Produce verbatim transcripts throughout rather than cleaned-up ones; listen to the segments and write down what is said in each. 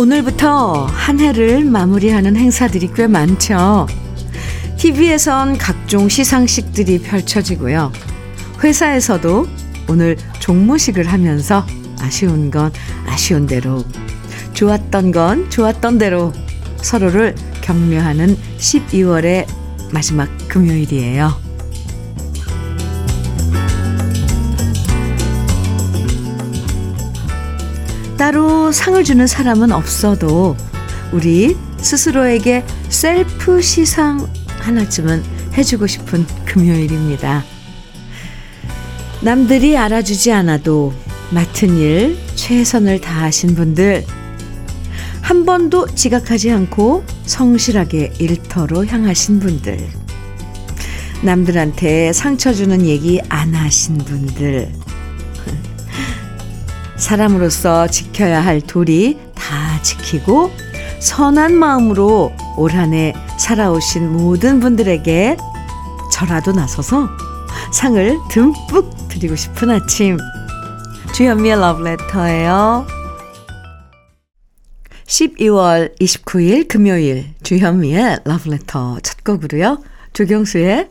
오늘부터 한 해를 마무리하는 행사들이 꽤 많죠. 티비에선 각종 시상식들이 펼쳐지고요. 회사에서도 오늘 종무식을 하면서 아쉬운 건 아쉬운 대로, 좋았던 건 좋았던 대로 서로를 격려하는 십이월의 마지막 금요일이에요. 따로 상을 주는 사람은 없어도 우리 스스로에게 셀프 시상 하나쯤은 해주고 싶은 금요일입니다. 남들이 알아주지 않아도 맡은 일 최선을 다하신 분들, 한 번도 지각하지 않고 성실하게 일터로 향하신 분들, 남들한테 상처 주는 얘기 안 하신 분들, 사람으로서 지켜야 할 도리 다 지키고 선한 마음으로 올 한 해 살아오신 모든 분들에게 저라도 나서서 상을 듬뿍 드리고 싶은 아침, 주현미의 러브레터예요. 십이월 이십구일 금요일 주현미의 러브레터 첫 곡으로요, 조경수의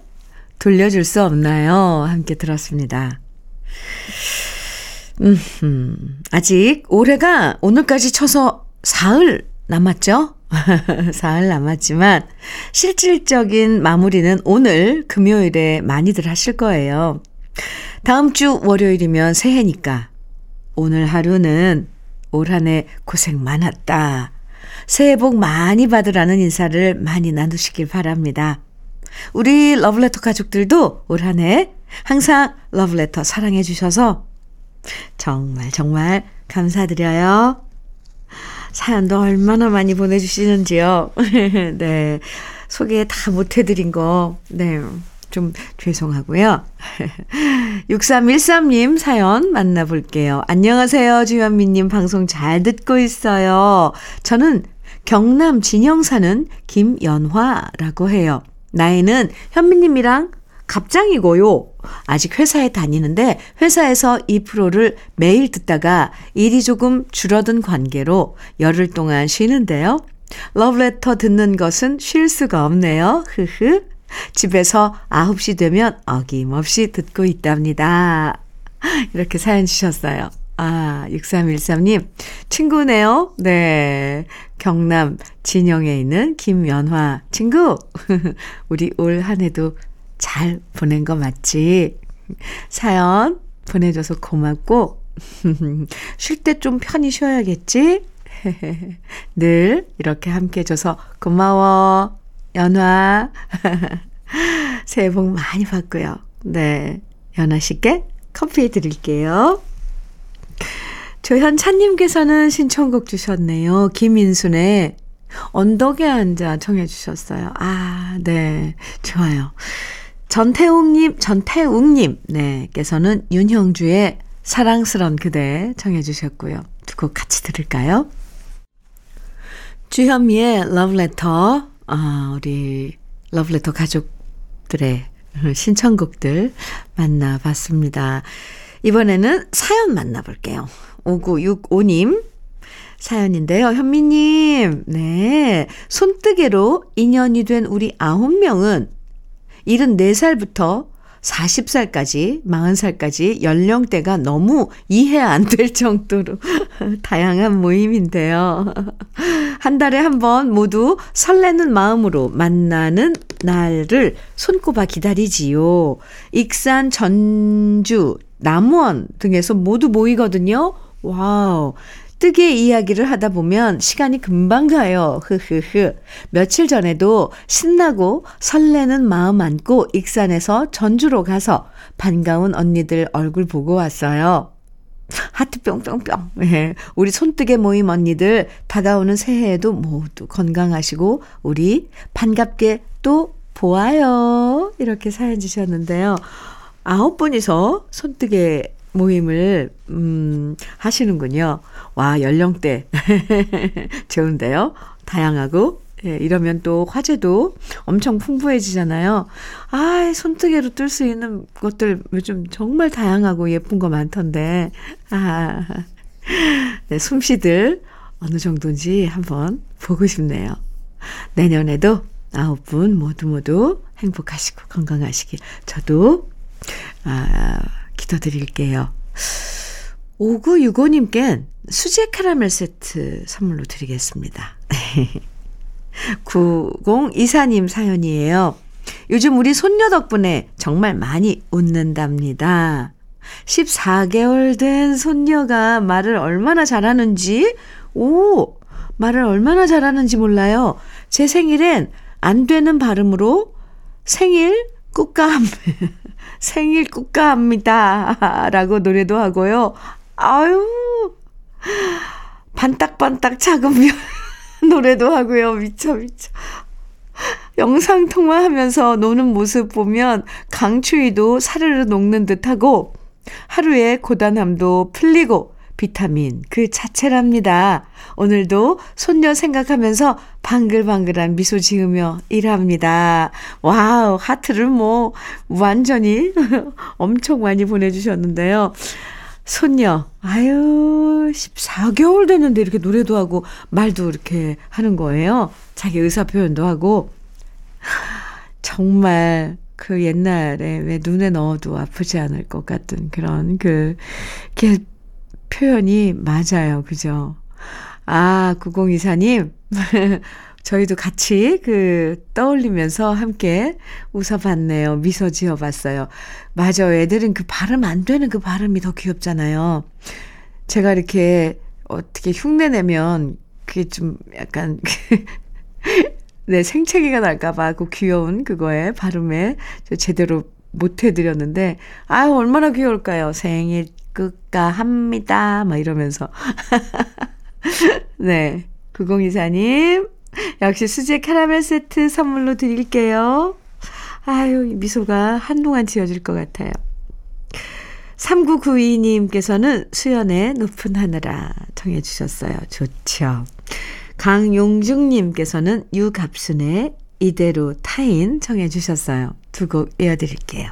돌려줄 수 없나요? 함께 들었습니다. 음, 아직 올해가 오늘까지 쳐서 사흘 남았죠? 사흘 남았지만 실질적인 마무리는 오늘 금요일에 많이들 하실 거예요. 다음 주 월요일이면 새해니까 오늘 하루는 올 한 해 고생 많았다, 새해 복 많이 받으라는 인사를 많이 나누시길 바랍니다. 우리 러브레터 가족들도 올 한 해 항상 러브레터 사랑해 주셔서 정말 정말 감사드려요. 사연도 얼마나 많이 보내주시는지요. 네, 소개 다 못해드린 거 네, 좀 죄송하고요. 육삼일삼 님 사연 만나볼게요. 안녕하세요, 주현미님. 방송 잘 듣고 있어요. 저는 경남 진영 사는 김연화라고 해요. 나이는 현미님이랑 갑장이고요. 아직 회사에 다니는데 회사에서 이 프로를 매일 듣다가 일이 조금 줄어든 관계로 열흘 동안 쉬는데요. 러브레터 듣는 것은 쉴 수가 없네요. 흐흐. 집에서 아홉 시 되면 어김없이 듣고 있답니다. 이렇게 사연 주셨어요. 아, 육삼일삼 님 친구네요. 네, 경남 진영에 있는 김연화 친구. 우리 올 한 해도 잘 보낸 거 맞지? 사연 보내줘서 고맙고 쉴 때 좀 편히 쉬어야겠지? 늘 이렇게 함께 해줘서 고마워, 연화. 새해 복 많이 받고요. 네, 연화 씨께 커피 드릴게요. 조현찬님께서는 신청곡 주셨네요. 김인순의 언덕에 앉아 청해 주셨어요. 아, 네, 좋아요. 전태웅님, 전태웅님, 네, 께서는 윤형주의 사랑스런 그대 청해 주셨고요. 두 곡 같이 들을까요? 주현미의 러브레터, 아, 우리 러브레터 가족들의 신청곡들 만나봤습니다. 이번에는 사연 만나볼게요. 오구육오 님 사연인데요. 현미님, 네, 손뜨개로 인연이 된 우리 아홉 명은 일흔네 살부터 마흔 살까지, 마흔 살까지 연령대가 너무 이해 안 될 정도로 다양한 모임인데요. 한 달에 한 번 모두 설레는 마음으로 만나는 날을 손꼽아 기다리지요. 익산, 전주, 남원 등에서 모두 모이거든요. 와우. 뜨개 이야기를 하다 보면 시간이 금방 가요. 흐흐흐. 며칠 전에도 신나고 설레는 마음 안고 익산에서 전주로 가서 반가운 언니들 얼굴 보고 왔어요. 하트 뿅뿅뿅. 네. 우리 손뜨개 모임 언니들 다가오는 새해에도 모두 건강하시고 우리 반갑게 또 보아요. 이렇게 사연 주셨는데요. 아홉 분이서 손뜨개 모임을 음, 하시는군요. 와, 연령대 좋은데요. 다양하고, 예, 이러면 또 화제도 엄청 풍부해지잖아요. 아, 손뜨개로 뜰 수 있는 것들 요즘 정말 다양하고 예쁜 거 많던데. 아, 네, 솜씨들 어느 정도인지 한번 보고 싶네요. 내년에도 아홉 분 모두 모두 행복하시고 건강하시길 저도 아, 기도드릴게요. 오구육오 님께는 수제 카라멜 세트 선물로 드리겠습니다. 구공이사 님 사연이에요. 요즘 우리 손녀 덕분에 정말 많이 웃는답니다. 열네 개월 된 손녀가 말을 얼마나 잘하는지 오 말을 얼마나 잘하는지 몰라요. 제 생일엔 안 되는 발음으로 생일 꾸까 생일 꾸까합니다 라고 노래도 하고요. 아유 반딱반딱 차근면 노래도 하고요. 미쳐 미쳐. 영상통화하면서 노는 모습 보면 강추위도 사르르 녹는 듯하고 하루의 고단함도 풀리고 비타민 그 자체랍니다. 오늘도 손녀 생각하면서 방글방글한 미소 지으며 일합니다. 와우 하트를 뭐 완전히 엄청 많이 보내주셨는데요. 손녀 아유 열네 개월 됐는데 이렇게 노래도 하고 말도 이렇게 하는 거예요. 자기 의사표현도 하고 정말 그 옛날에 왜 눈에 넣어도 아프지 않을 것 같은 그런 그 표현이 맞아요. 그죠? 아, 구공이사 님. 저희도 같이 그 떠올리면서 함께 웃어봤네요. 미소 지어봤어요. 맞아요. 애들은 그 발음 안 되는 그 발음이 더 귀엽잖아요. 제가 이렇게 어떻게 흉내내면 그게 좀 약간 네, 생채기가 날까봐 그 귀여운 그거에 발음에 제대로 못해드렸는데, 아유, 얼마나 귀여울까요? 생일 꾸까합니다. 막 이러면서. 네, 구공이사 님, 역시 수제 카라멜 세트 선물로 드릴게요. 아유, 이 미소가 한동안 지어질 것 같아요. 삼구구이 님께서는 수연의 높은 하늘아 정해주셨어요. 좋죠. 강용중님께서는 유갑순의 이대로 타인 청해 주셨어요. 두 곡 이어드릴게요.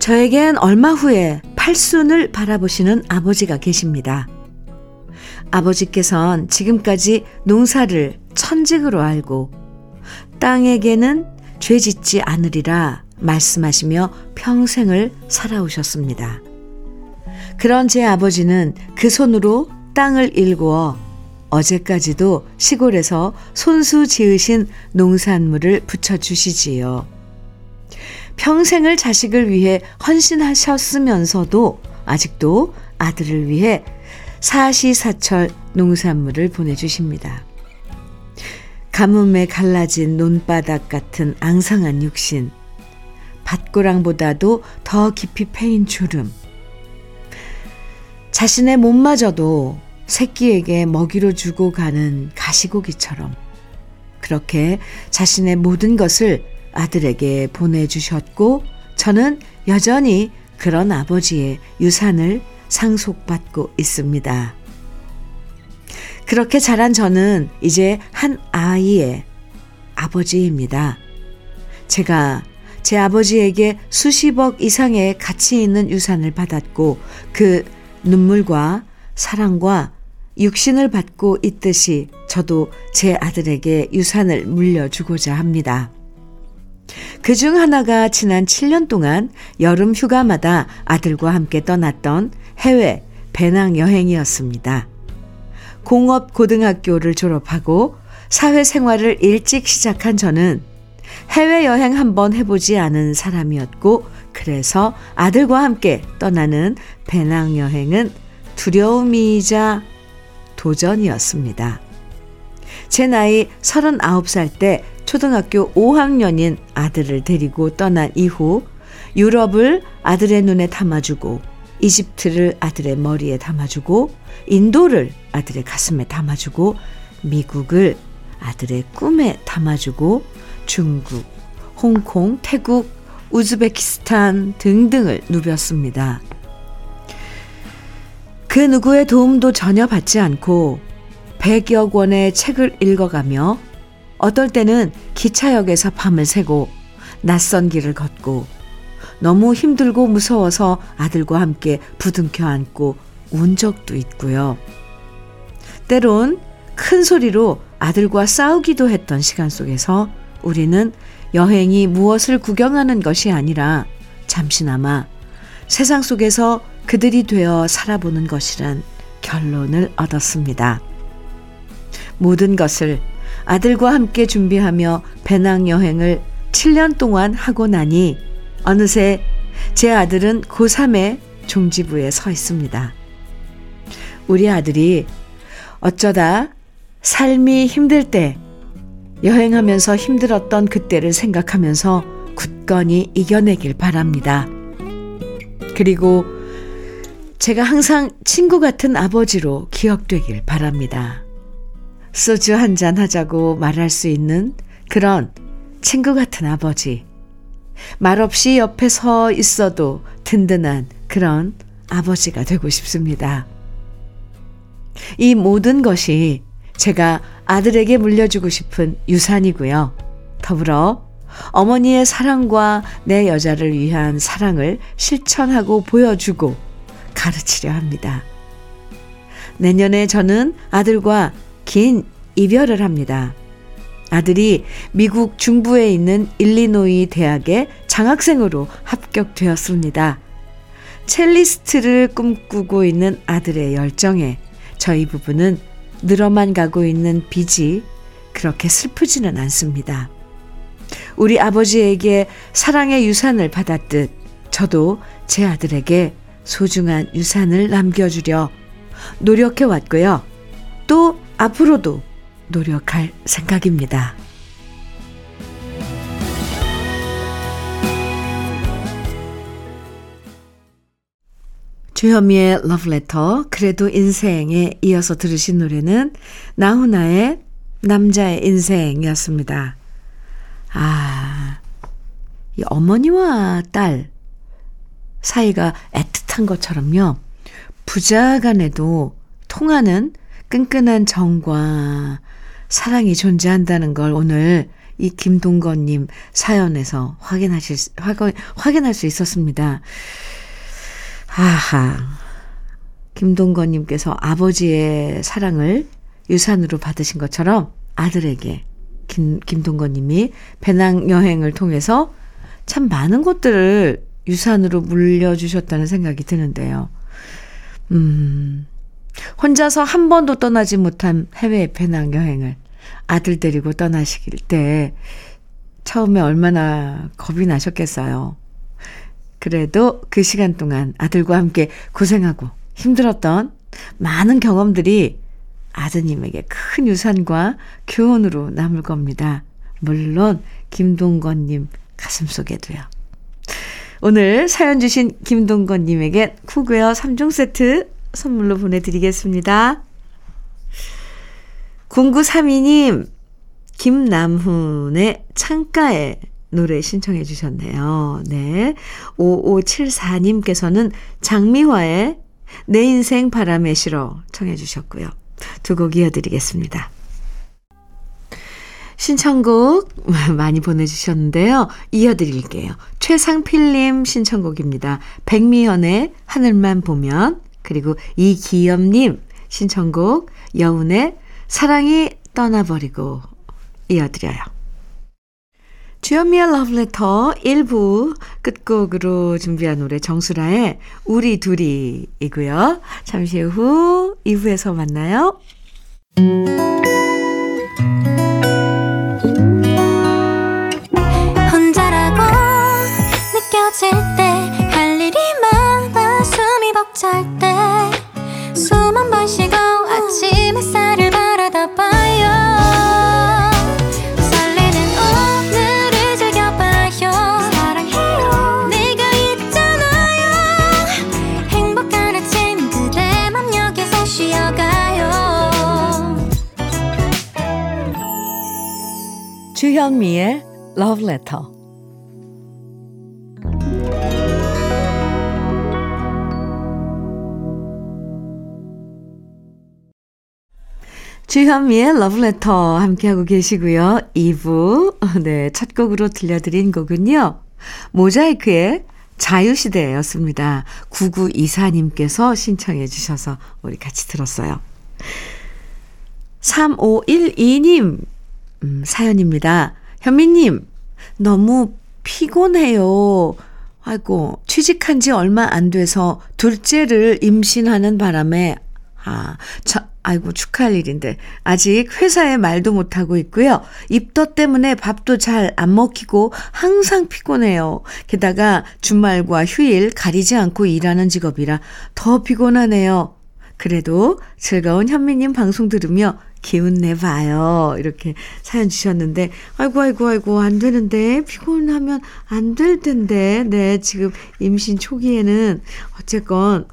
저에겐 얼마 후에 팔순을 바라보시는 아버지가 계십니다. 아버지께선 지금까지 농사를 천직으로 알고 땅에게는 죄짓지 않으리라 말씀하시며 평생을 살아오셨습니다. 그런 제 아버지는 그 손으로 땅을 일구어 어제까지도 시골에서 손수 지으신 농산물을 붙여주시지요. 평생을 자식을 위해 헌신하셨으면서도 아직도 아들을 위해 사시사철 농산물을 보내주십니다. 가뭄에 갈라진 논바닥 같은 앙상한 육신 밭고랑보다도 더 깊이 패인 주름. 자신의 몸마저도 새끼에게 먹이로 주고 가는 가시고기처럼 그렇게 자신의 모든 것을 아들에게 보내주셨고 저는 여전히 그런 아버지의 유산을 상속받고 있습니다. 그렇게 자란 저는 이제 한 아이의 아버지입니다. 제가 제 아버지에게 수십억 이상의 가치 있는 유산을 받았고 그 눈물과 사랑과 육신을 받고 있듯이 저도 제 아들에게 유산을 물려주고자 합니다. 그중 하나가 지난 칠 년 동안 여름 휴가마다 아들과 함께 떠났던 해외 배낭여행이었습니다. 공업 고등학교를 졸업하고 사회생활을 일찍 시작한 저는 해외여행 한번 해보지 않은 사람이었고 그래서 아들과 함께 떠나는 배낭여행은 두려움이자 도전이었습니다. 제 나이 서른아홉 살 때 초등학교 오 학년인 아들을 데리고 떠난 이후 유럽을 아들의 눈에 담아주고 이집트를 아들의 머리에 담아주고 인도를 아들의 가슴에 담아주고 미국을 아들의 꿈에 담아주고 중국, 홍콩, 태국, 우즈베키스탄 등등을 누볐습니다. 그 누구의 도움도 전혀 받지 않고 백여 권의 책을 읽어가며 어떨 때는 기차역에서 밤을 새고 낯선 길을 걷고 너무 힘들고 무서워서 아들과 함께 부둥켜 안고 운 적도 있고요. 때론 큰 소리로 아들과 싸우기도 했던 시간 속에서 우리는 여행이 무엇을 구경하는 것이 아니라 잠시나마 세상 속에서 그들이 되어 살아보는 것이란 결론을 얻었습니다. 모든 것을 아들과 함께 준비하며 배낭여행을 칠 년 동안 하고 나니 어느새 제 아들은 고삼의 종지부에 서 있습니다. 우리 아들이 어쩌다 삶이 힘들 때 여행하면서 힘들었던 그때를 생각하면서 굳건히 이겨내길 바랍니다. 그리고 제가 항상 친구 같은 아버지로 기억되길 바랍니다. 소주 한잔 하자고 말할 수 있는 그런 친구 같은 아버지, 말없이 옆에 서 있어도 든든한 그런 아버지가 되고 싶습니다. 이 모든 것이 제가 아들에게 물려주고 싶은 유산이고요. 더불어 어머니의 사랑과 내 여자를 위한 사랑을 실천하고 보여주고 가르치려 합니다. 내년에 저는 아들과 긴 이별을 합니다. 아들이 미국 중부에 있는 일리노이 대학에 장학생으로 합격되었습니다. 첼리스트를 꿈꾸고 있는 아들의 열정에 저희 부부는 늘어만 가고 있는 빚이 그렇게 슬프지는 않습니다. 우리 아버지에게 사랑의 유산을 받았듯 저도 제 아들에게 소중한 유산을 남겨주려 노력해왔고요. 또 앞으로도 노력할 생각입니다. 주현미의 러브레터, 그래도 인생에 이어서 들으신 노래는 나훈아의 남자의 인생이었습니다. 아, 이 어머니와 딸 사이가 애틋한 것처럼요. 부자 간에도 통하는 끈끈한 정과 사랑이 존재한다는 걸 오늘 이 김동건님 사연에서 확인하실, 확인, 확인할 수 있었습니다. 아하. 김동건님께서 아버지의 사랑을 유산으로 받으신 것처럼 아들에게 김, 김동건님이 배낭여행을 통해서 참 많은 것들을 유산으로 물려주셨다는 생각이 드는데요. 음, 혼자서 한 번도 떠나지 못한 해외 배낭여행을 아들 데리고 떠나실 때 처음에 얼마나 겁이 나셨겠어요. 그래도 그 시간 동안 아들과 함께 고생하고 힘들었던 많은 경험들이 아드님에게 큰 유산과 교훈으로 남을 겁니다. 물론 김동건님 가슴속에도요. 오늘 사연 주신 김동건님에게 쿡웨어 삼 종 세트 선물로 보내드리겠습니다. 공구삼이 님, 김남훈의 창가에 노래 신청해 주셨네요. 네. 오오칠사 님께서는 장미화의 내 인생 바람에 실어 청해 주셨고요. 두 곡 이어드리겠습니다. 신청곡 많이 보내주셨는데요. 이어드릴게요. 최상필님 신청곡입니다. 백미연의 하늘만 보면, 그리고 이기업님 신청곡 여운의 사랑이 떠나버리고 이어드려요. 주현미의 러브레터 일 부 끝곡으로 준비한 노래 정수라의 우리 둘이이고요. 잠시 후 이 부에서 만나요. 혼자라고 느껴질 때 할 일이 많아 숨이 벅찰 때 숨 한 번 쉬고 아침 햇살을 바라다 봐요. 주현미의 러브레터. 주현미의 러브레터 함께하고 계시고요. 이 부 네, 첫 곡으로 들려드린 곡은요. 모자이크의 자유시대였습니다. 구구이사님께서 신청해 주셔서 우리 같이 들었어요. 삼오일이님 음, 사연입니다. 현미님 너무 피곤해요. 아이고 취직한 지 얼마 안 돼서 둘째를 임신하는 바람에 아, 저, 아이고 축하할 일인데 아직 회사에 말도 못하고 있고요. 입덧 때문에 밥도 잘 안 먹히고 항상 피곤해요. 게다가 주말과 휴일 가리지 않고 일하는 직업이라 더 피곤하네요. 그래도 즐거운 현미님 방송 들으며 기운 내봐요. 이렇게 사연 주셨는데 아이고 아이고 아이고 안 되는데 피곤하면 안 될 텐데 네 지금 임신 초기에는 어쨌건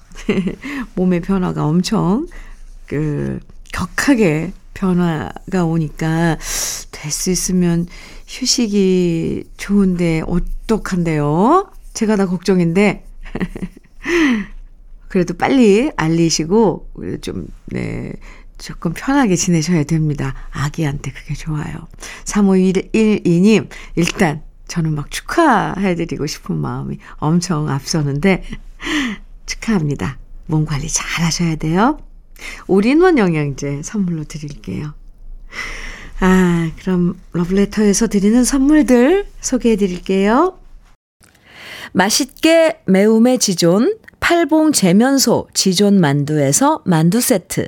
몸의 변화가 엄청 그 격하게 변화가 오니까 될 수 있으면 휴식이 좋은데 어떡한데요? 제가 다 걱정인데 그래도 빨리 알리시고 좀 네 조금 편하게 지내셔야 됩니다. 아기한테 그게 좋아요. 삼오일이님 일단 저는 막 축하해드리고 싶은 마음이 엄청 앞서는데 축하합니다. 몸 관리 잘 하셔야 돼요. 올인원 영양제 선물로 드릴게요. 아 그럼 러브레터에서 드리는 선물들 소개해드릴게요. 맛있게 매움의 지존 팔봉 재면소 지존 만두에서 만두 세트,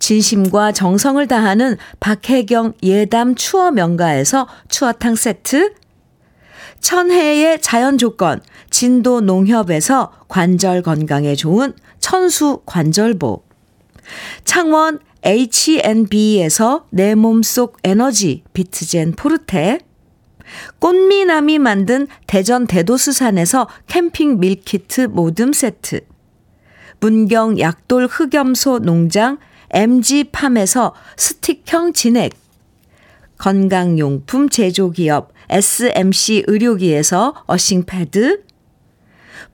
진심과 정성을 다하는 박혜경 예담 추어 명가에서 추어탕 세트, 천혜의 자연조건 진도 농협에서 관절 건강에 좋은 천수 관절보, 창원 에이치앤비에서 내 몸속 에너지 비트젠 포르테, 꽃미남이 만든 대전 대도수산에서 캠핑 밀키트 모듬 세트, 문경 약돌 흑염소 농장 엠지팜에서 스틱형 진액, 건강용품 제조기업 에스엠씨 의료기에서 어싱패드,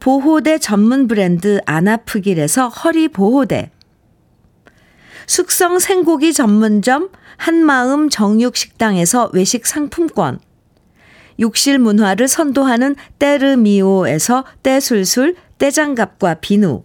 보호대 전문 브랜드 아나프길에서 허리보호대, 숙성 생고기 전문점 한마음 정육식당에서 외식 상품권, 욕실 문화를 선도하는 때르미오에서 때술술 때장갑과 비누,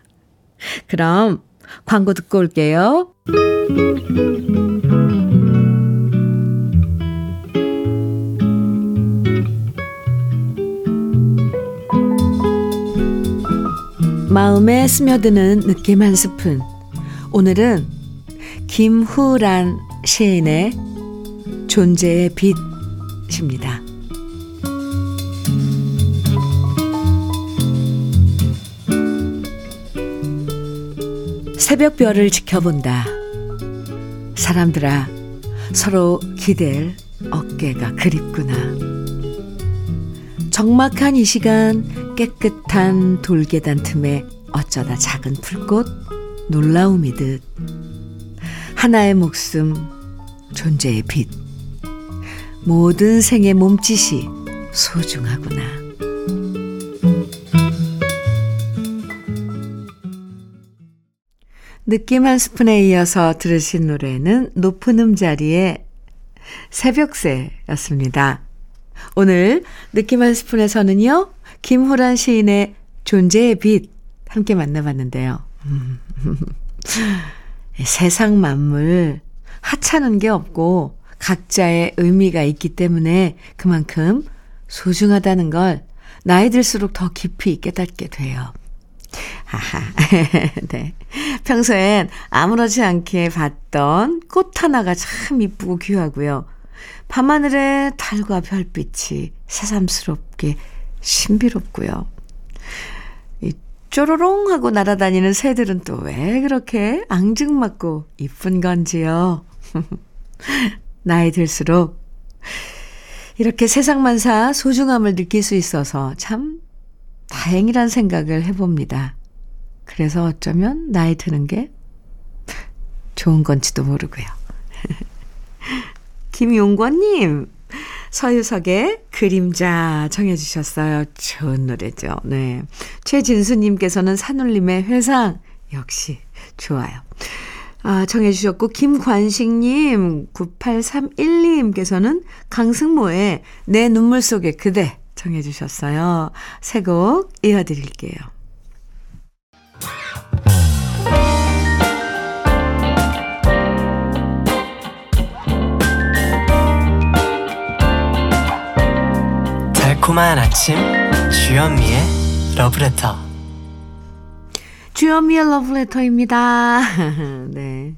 그럼 광고 듣고 올게요. 마음에 스며드는 느낌 한 스푼. 오늘은 김호란 시인의 존재의 빛입니다. 새벽별을 지켜본다. 사람들아, 서로 기댈 어깨가 그립구나. 적막한 이 시간 깨끗한 돌계단 틈에 어쩌다 작은 풀꽃 놀라움이듯 하나의 목숨, 존재의 빛, 모든 생의 몸짓이 소중하구나. 느낌 한 스푼에 이어서 들으신 노래는 높은 음자리의 새벽새였습니다. 오늘 느낌 한 스푼에서는요. 김호란 시인의 존재의 빛 함께 만나봤는데요. 세상 만물 하찮은 게 없고 각자의 의미가 있기 때문에 그만큼 소중하다는 걸 나이 들수록 더 깊이 깨닫게 돼요. 아하. 네. 평소엔 아무렇지 않게 봤던 꽃 하나가 참 이쁘고 귀하고요. 밤하늘의 달과 별빛이 새삼스럽게 신비롭고요. 이 쪼로롱 하고 날아다니는 새들은 또 왜 그렇게 앙증맞고 이쁜 건지요. 나이 들수록 이렇게 세상만사 소중함을 느낄 수 있어서 참 다행이란 생각을 해봅니다. 그래서 어쩌면 나이 드는 게 좋은 건지도 모르고요. 김용건님, 서유석의 그림자 정해주셨어요. 좋은 노래죠. 네. 최진수님께서는 산울림의 회상 역시 좋아요. 아, 정해주셨고, 김관식님, 구팔삼일님께서는 강승모의 내 눈물 속의 그대 정해주셨어요. 새 곡 이어드릴게요. 달콤한 아침, 주현미의 러브레터. 주현미의 러브레터입니다. 네.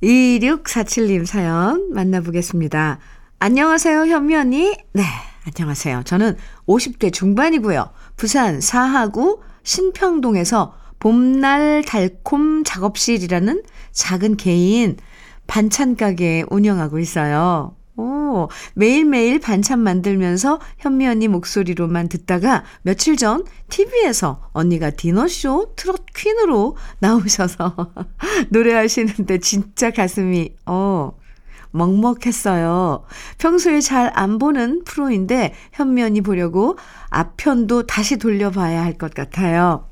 이육사칠님 사연 만나보겠습니다. 안녕하세요, 현미 언니. 네, 안녕하세요. 저는 오십 대 중반이고요. 부산 사하구 신평동에서 봄날 달콤 작업실이라는 작은 개인 반찬 가게 운영하고 있어요. 오, 매일매일 반찬 만들면서 현미 언니 목소리로만 듣다가 며칠 전 티비에서 언니가 디너쇼 트롯 퀸으로 나오셔서 노래하시는데 진짜 가슴이 어, 먹먹했어요. 평소에 잘 안 보는 프로인데 현미 언니 보려고 앞편도 다시 돌려봐야 할 것 같아요.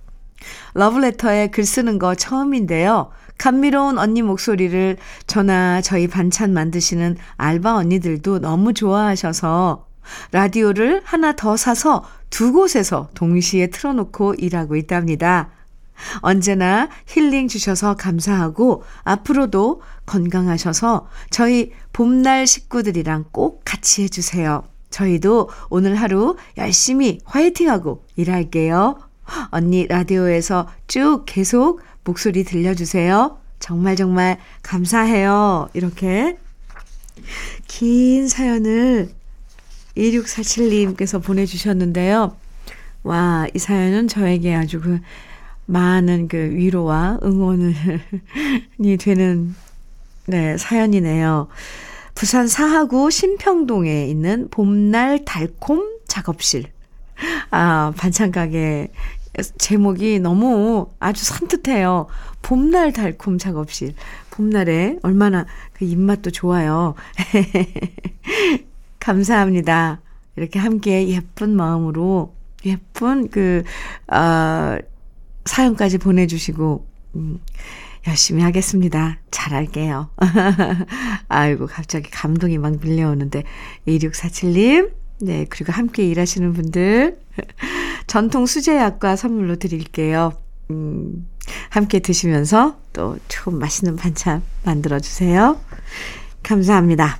러브레터에 글 쓰는 거 처음인데요. 감미로운 언니 목소리를 저나 저희 반찬 만드시는 알바 언니들도 너무 좋아하셔서 라디오를 하나 더 사서 두 곳에서 동시에 틀어놓고 일하고 있답니다. 언제나 힐링 주셔서 감사하고 앞으로도 건강하셔서 저희 봄날 식구들이랑 꼭 같이 해주세요. 저희도 오늘 하루 열심히 화이팅하고 일할게요. 언니 라디오에서 쭉 계속 목소리 들려주세요. 정말 정말 감사해요. 이렇게 긴 사연을 이육사칠님께서 보내주셨는데요. 와, 이 사연은 저에게 아주 그 많은 그 위로와 응원이 되는 네, 사연이네요. 부산 사하구 신평동에 있는 봄날 달콤 작업실. 아, 반찬 가게 제목이 너무 아주 산뜻해요. 봄날 달콤 작업실. 봄날에 얼마나 그 입맛도 좋아요. 감사합니다. 이렇게 함께 예쁜 마음으로 예쁜 그 어, 사연까지 보내주시고 음, 열심히 하겠습니다. 잘할게요. 아이고, 갑자기 감동이 막 밀려오는데 이육사칠님, 네, 그리고 함께 일하시는 분들 전통 수제약과 선물로 드릴게요. 음, 함께 드시면서 또 좀 맛있는 반찬 만들어주세요. 감사합니다.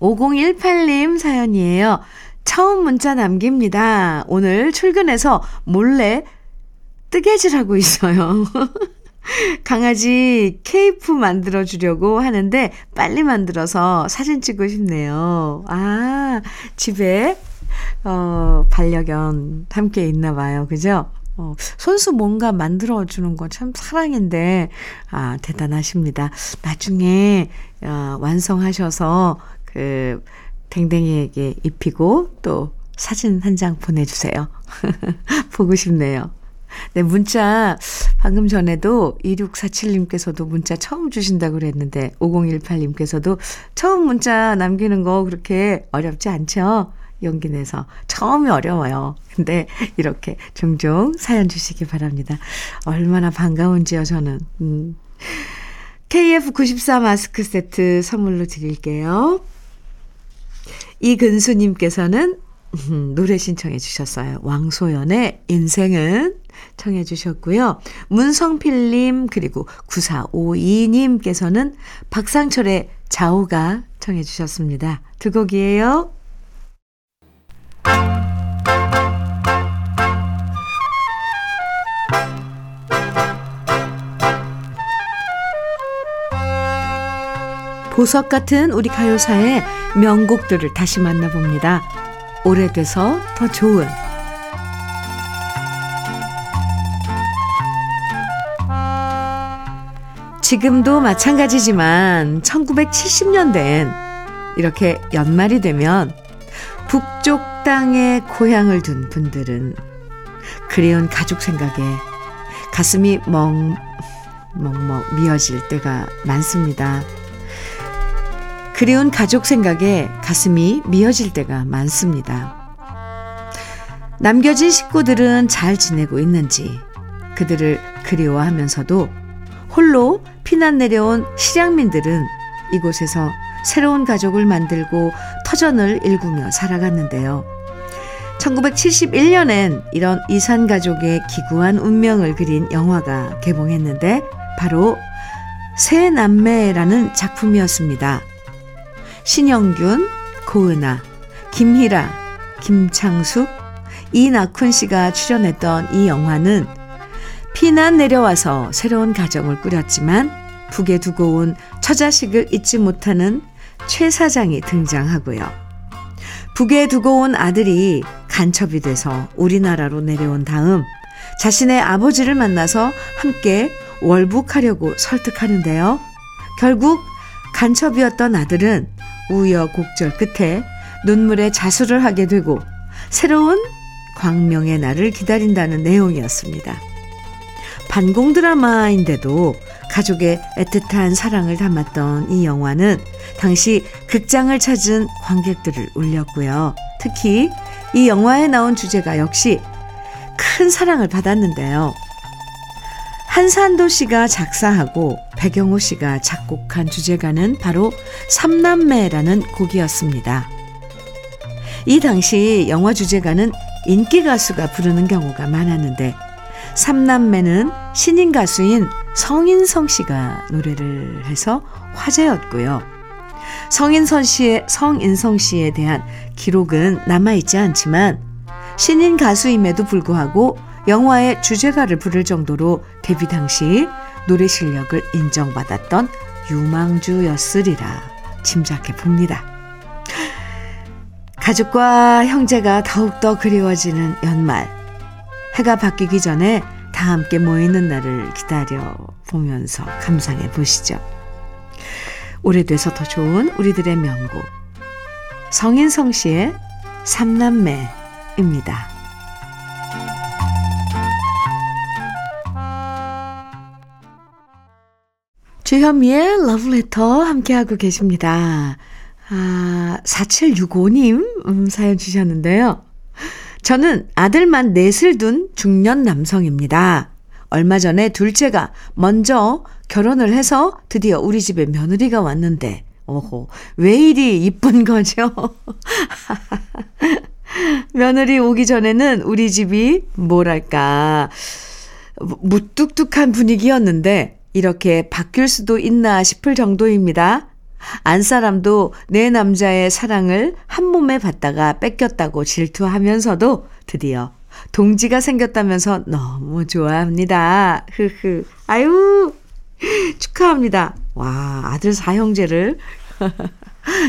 오공일팔님 사연이에요. 처음 문자 남깁니다. 오늘 출근해서 몰래 뜨개질하고 있어요. 강아지 케이프 만들어주려고 하는데 빨리 만들어서 사진 찍고 싶네요. 아, 집에 어, 반려견 함께 있나 봐요. 그죠? 어, 손수 뭔가 만들어주는 거 참 사랑인데 아, 대단하십니다. 나중에 어, 완성하셔서 그 댕댕이에게 입히고 또 사진 한 장 보내주세요. 보고 싶네요. 네, 문자 방금 전에도 이육사칠님께서도 문자 처음 주신다고 그랬는데 오공일팔님께서도 처음 문자 남기는 거 그렇게 어렵지 않죠? 용기 내서. 처음이 어려워요. 근데 이렇게 종종 사연 주시기 바랍니다. 얼마나 반가운지요, 저는. 음. 케이에프 구십사 마스크 세트 선물로 드릴게요. 이근수님께서는 노래 신청해 주셨어요. 왕소연의 인생은 청해 주셨고요. 문성필님 그리고 구사오이님께서는 박상철의 자오가 청해 주셨습니다. 두 곡이에요. 보석 같은 우리 가요사의 명곡들을 다시 만나봅니다. 오래돼서 더 좋은 지금도 마찬가지지만 천구백칠십 년대엔 이렇게 연말이 되면 북쪽 땅에 고향을 둔 분들은 그리운 가족 생각에 가슴이 멍, 멍멍 미어질 때가 많습니다. 그리운 가족 생각에 가슴이 미어질 때가 많습니다. 남겨진 식구들은 잘 지내고 있는지 그들을 그리워하면서도 홀로 피난 내려온 실향민들은 이곳에서 새로운 가족을 만들고 터전을 일구며 살아갔는데요. 천구백칠십일 년엔 이런 이산가족의 기구한 운명을 그린 영화가 개봉했는데 바로 새 남매라는 작품이었습니다. 신영균, 고은아, 김희라, 김창숙, 이낙훈 씨가 출연했던 이 영화는 피난 내려와서 새로운 가정을 꾸렸지만 북에 두고 온 처자식을 잊지 못하는 최 사장이 등장하고요. 북에 두고 온 아들이 간첩이 돼서 우리나라로 내려온 다음 자신의 아버지를 만나서 함께 월북하려고 설득하는데요. 결국 간첩이었던 아들은 우여곡절 끝에 눈물의 자수를 하게 되고 새로운 광명의 날을 기다린다는 내용이었습니다. 반공 드라마인데도 가족의 애틋한 사랑을 담았던 이 영화는 당시 극장을 찾은 관객들을 울렸고요. 특히 이 영화에 나온 주제가 역시 큰 사랑을 받았는데요. 한산도 씨가 작사하고 백영호 씨가 작곡한 주제가는 바로 삼남매라는 곡이었습니다. 이 당시 영화 주제가는 인기 가수가 부르는 경우가 많았는데 삼남매는 신인 가수인 성인성 씨가 노래를 해서 화제였고요. 성인성 씨의, 성인성 씨에 대한 기록은 남아있지 않지만 신인 가수임에도 불구하고 영화의 주제가를 부를 정도로 데뷔 당시 노래 실력을 인정받았던 유망주였으리라 짐작해 봅니다. 가족과 형제가 더욱더 그리워지는 연말. 해가 바뀌기 전에 다 함께 모이는 날을 기다려 보면서 감상해 보시죠. 오래돼서 더 좋은 우리들의 명곡. 성인성 씨의 삼남매입니다. 주현미의 러브레터 함께하고 계십니다. 아, 사칠육오님 음, 사연 주셨는데요. 저는 아들만 넷을 둔 중년 남성입니다. 얼마 전에 둘째가 먼저 결혼을 해서 드디어 우리 집에 며느리가 왔는데 오호, 왜 이리 이쁜 거죠? 며느리 오기 전에는 우리 집이 뭐랄까 무뚝뚝한 분위기였는데 이렇게 바뀔 수도 있나 싶을 정도입니다. 안사람도 내 남자의 사랑을 한 몸에 받다가 뺏겼다고 질투하면서도 드디어 동지가 생겼다면서 너무 좋아합니다. 흐흐. 아유, 축하합니다. 와, 아들 사형제를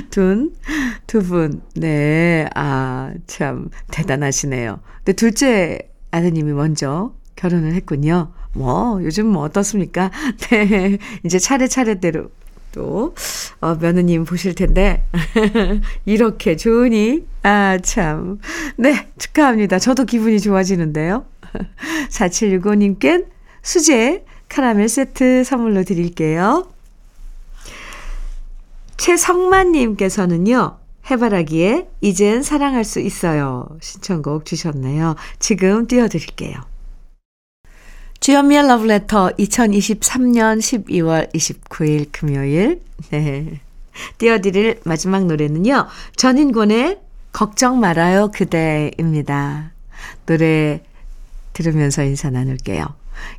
둔 두 분. 네, 아, 참 대단하시네요. 근데 둘째 아드님이 먼저 결혼을 했군요. 뭐, 요즘 뭐 어떻습니까? 네. 이제 차례차례대로 또, 어, 며느님 보실 텐데, 이렇게 좋으니, 아, 참. 네. 축하합니다. 저도 기분이 좋아지는데요. 사칠육오님께 수제 카라멜 세트 선물로 드릴게요. 최성만님께서는요, 해바라기에 이젠 사랑할 수 있어요. 신청곡 주셨네요. 지금 띄워드릴게요. 주현미의 러브레터 이천이십삼년 십이월 이십구일 금요일 네. 띄워드릴 마지막 노래는요. 전인권의 걱정 말아요 그대입니다. 노래 들으면서 인사 나눌게요.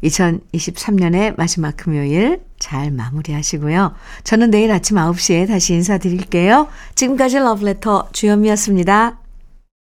이천이십삼 년의 마지막 금요일 잘 마무리하시고요. 저는 내일 아침 아홉 시에 다시 인사드릴게요. 지금까지 러브레터 주현미였습니다.